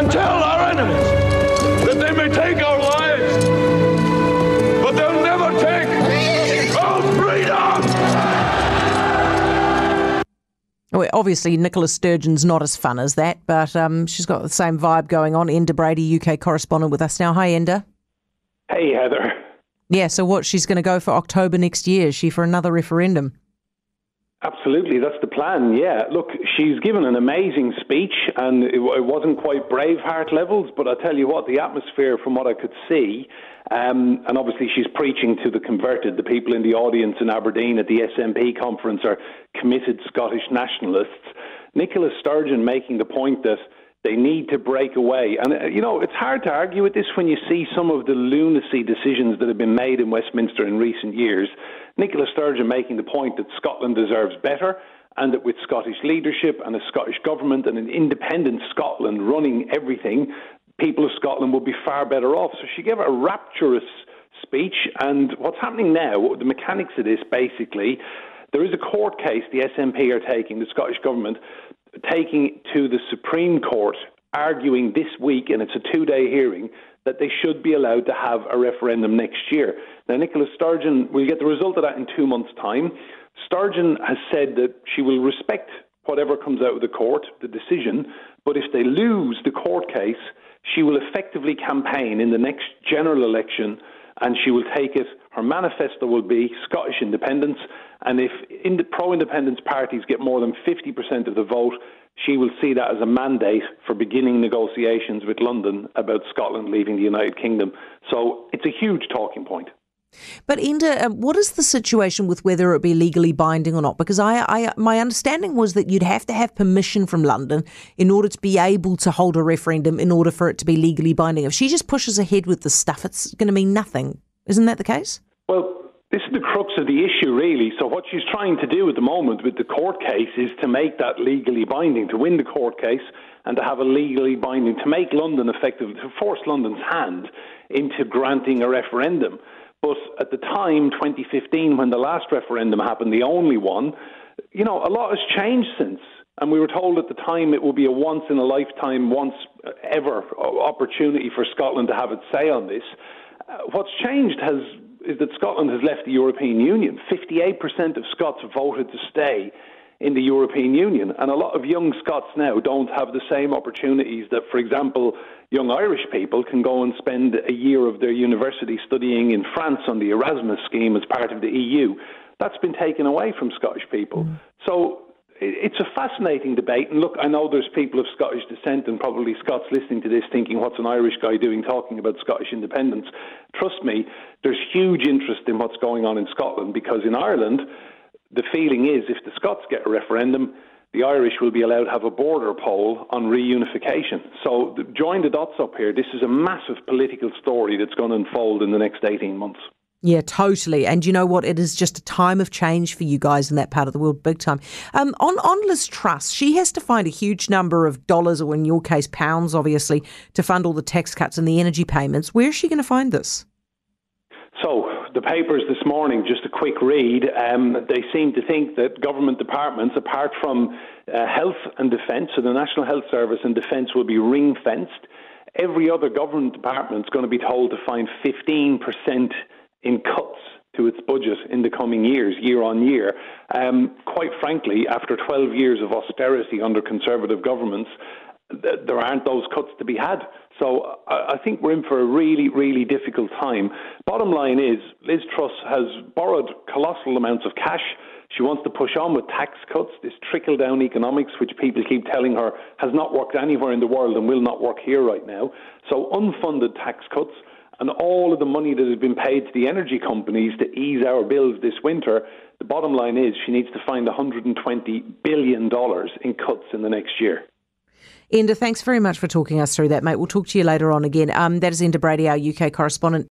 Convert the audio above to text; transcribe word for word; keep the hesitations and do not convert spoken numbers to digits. and tell our enemies that they may take our lives, but they'll never take our freedom. Well, obviously, Nicola Sturgeon's not as fun as that, but um, she's got the same vibe going on. Enda Brady, U K correspondent with us now. Hi, Enda. Hey, Heather. Yeah, so what, she's going to go for October next year, is she, for another referendum? Absolutely, that's the plan, yeah. Look, she's given an amazing speech, and it, it wasn't quite Braveheart levels, but I tell you what, the atmosphere, from what I could see, um, and obviously she's preaching to the converted. The people in the audience in Aberdeen at the S N P conference are committed Scottish nationalists. Nicola Sturgeon making the point that they need to break away. And, you know, it's hard to argue with this when you see some of the lunacy decisions that have been made in Westminster in recent years. Nicola Sturgeon making the point that Scotland deserves better, and that with Scottish leadership and a Scottish government and an independent Scotland running everything, people of Scotland will be far better off. So she gave a rapturous speech. And what's happening now, the mechanics of this, basically, there is a court case the S N P are taking, the Scottish government, taking to the Supreme Court, arguing this week, and it's a two-day hearing, that they should be allowed to have a referendum next year. Now, Nicola Sturgeon, we'll get the result of that in two months' time. Sturgeon has said that she will respect whatever comes out of the court, the decision, but if they lose the court case, she will effectively campaign in the next general election, and she will take it. Her manifesto will be Scottish independence, and if in the pro-independence parties get more than fifty percent of the vote, she will see that as a mandate for beginning negotiations with London about Scotland leaving the United Kingdom. So it's a huge talking point. But Enda, um, what is the situation with whether it be legally binding or not? Because I, I, my understanding was that you'd have to have permission from London in order to be able to hold a referendum in order for it to be legally binding. If she just pushes ahead with this stuff, it's going to mean nothing. Isn't that the case? Well, this is the crux of the issue, really. So what she's trying to do at the moment with the court case is to make that legally binding, to win the court case and to have a legally binding, to make London effective, to force London's hand into granting a referendum. But at the time, twenty fifteen, when the last referendum happened, the only one, you know, a lot has changed since. And we were told at the time it will be a once-in-a-lifetime, once-ever opportunity for Scotland to have its say on this. Uh, what's changed has... is that Scotland has left the European Union. fifty-eight percent of Scots voted to stay in the European Union. And a lot of young Scots now don't have the same opportunities that, for example, young Irish people can go and spend a year of their university studying in France on the Erasmus scheme as part of the E U. That's been taken away from Scottish people. Mm. So it's a fascinating debate. And look, I know there's people of Scottish descent and probably Scots listening to this thinking, what's an Irish guy doing talking about Scottish independence? Trust me, there's huge interest in what's going on in Scotland, because in Ireland, the feeling is if the Scots get a referendum, the Irish will be allowed to have a border poll on reunification. So join the dots up here. This is a massive political story that's going to unfold in the next eighteen months. Yeah, totally. And you know what? It is just a time of change for you guys in that part of the world, big time. Um, on, on Liz Truss, she has to find a huge number of dollars, or in your case, pounds, obviously, to fund all the tax cuts and the energy payments. Where is she going to find this? So the papers this morning, just a quick read, um, they seem to think that government departments, apart from uh, health and defence, so the National Health Service and defence will be ring-fenced. Every other government department is going to be told to find fifteen percent in cuts to its budget in the coming years, year on year. Um, quite frankly, after twelve years of austerity under Conservative governments, th- there aren't those cuts to be had. So I-, I think we're in for a really, really difficult time. Bottom line is, Liz Truss has borrowed colossal amounts of cash. She wants to push on with tax cuts, this trickle-down economics, which people keep telling her has not worked anywhere in the world and will not work here right now. So unfunded tax cuts, and all of the money that has been paid to the energy companies to ease our bills this winter, the bottom line is she needs to find one hundred twenty billion dollars in cuts in the next year. Enda, thanks very much for talking us through that, mate. We'll talk to you later on again. Um, that is Enda Brady, our U K correspondent.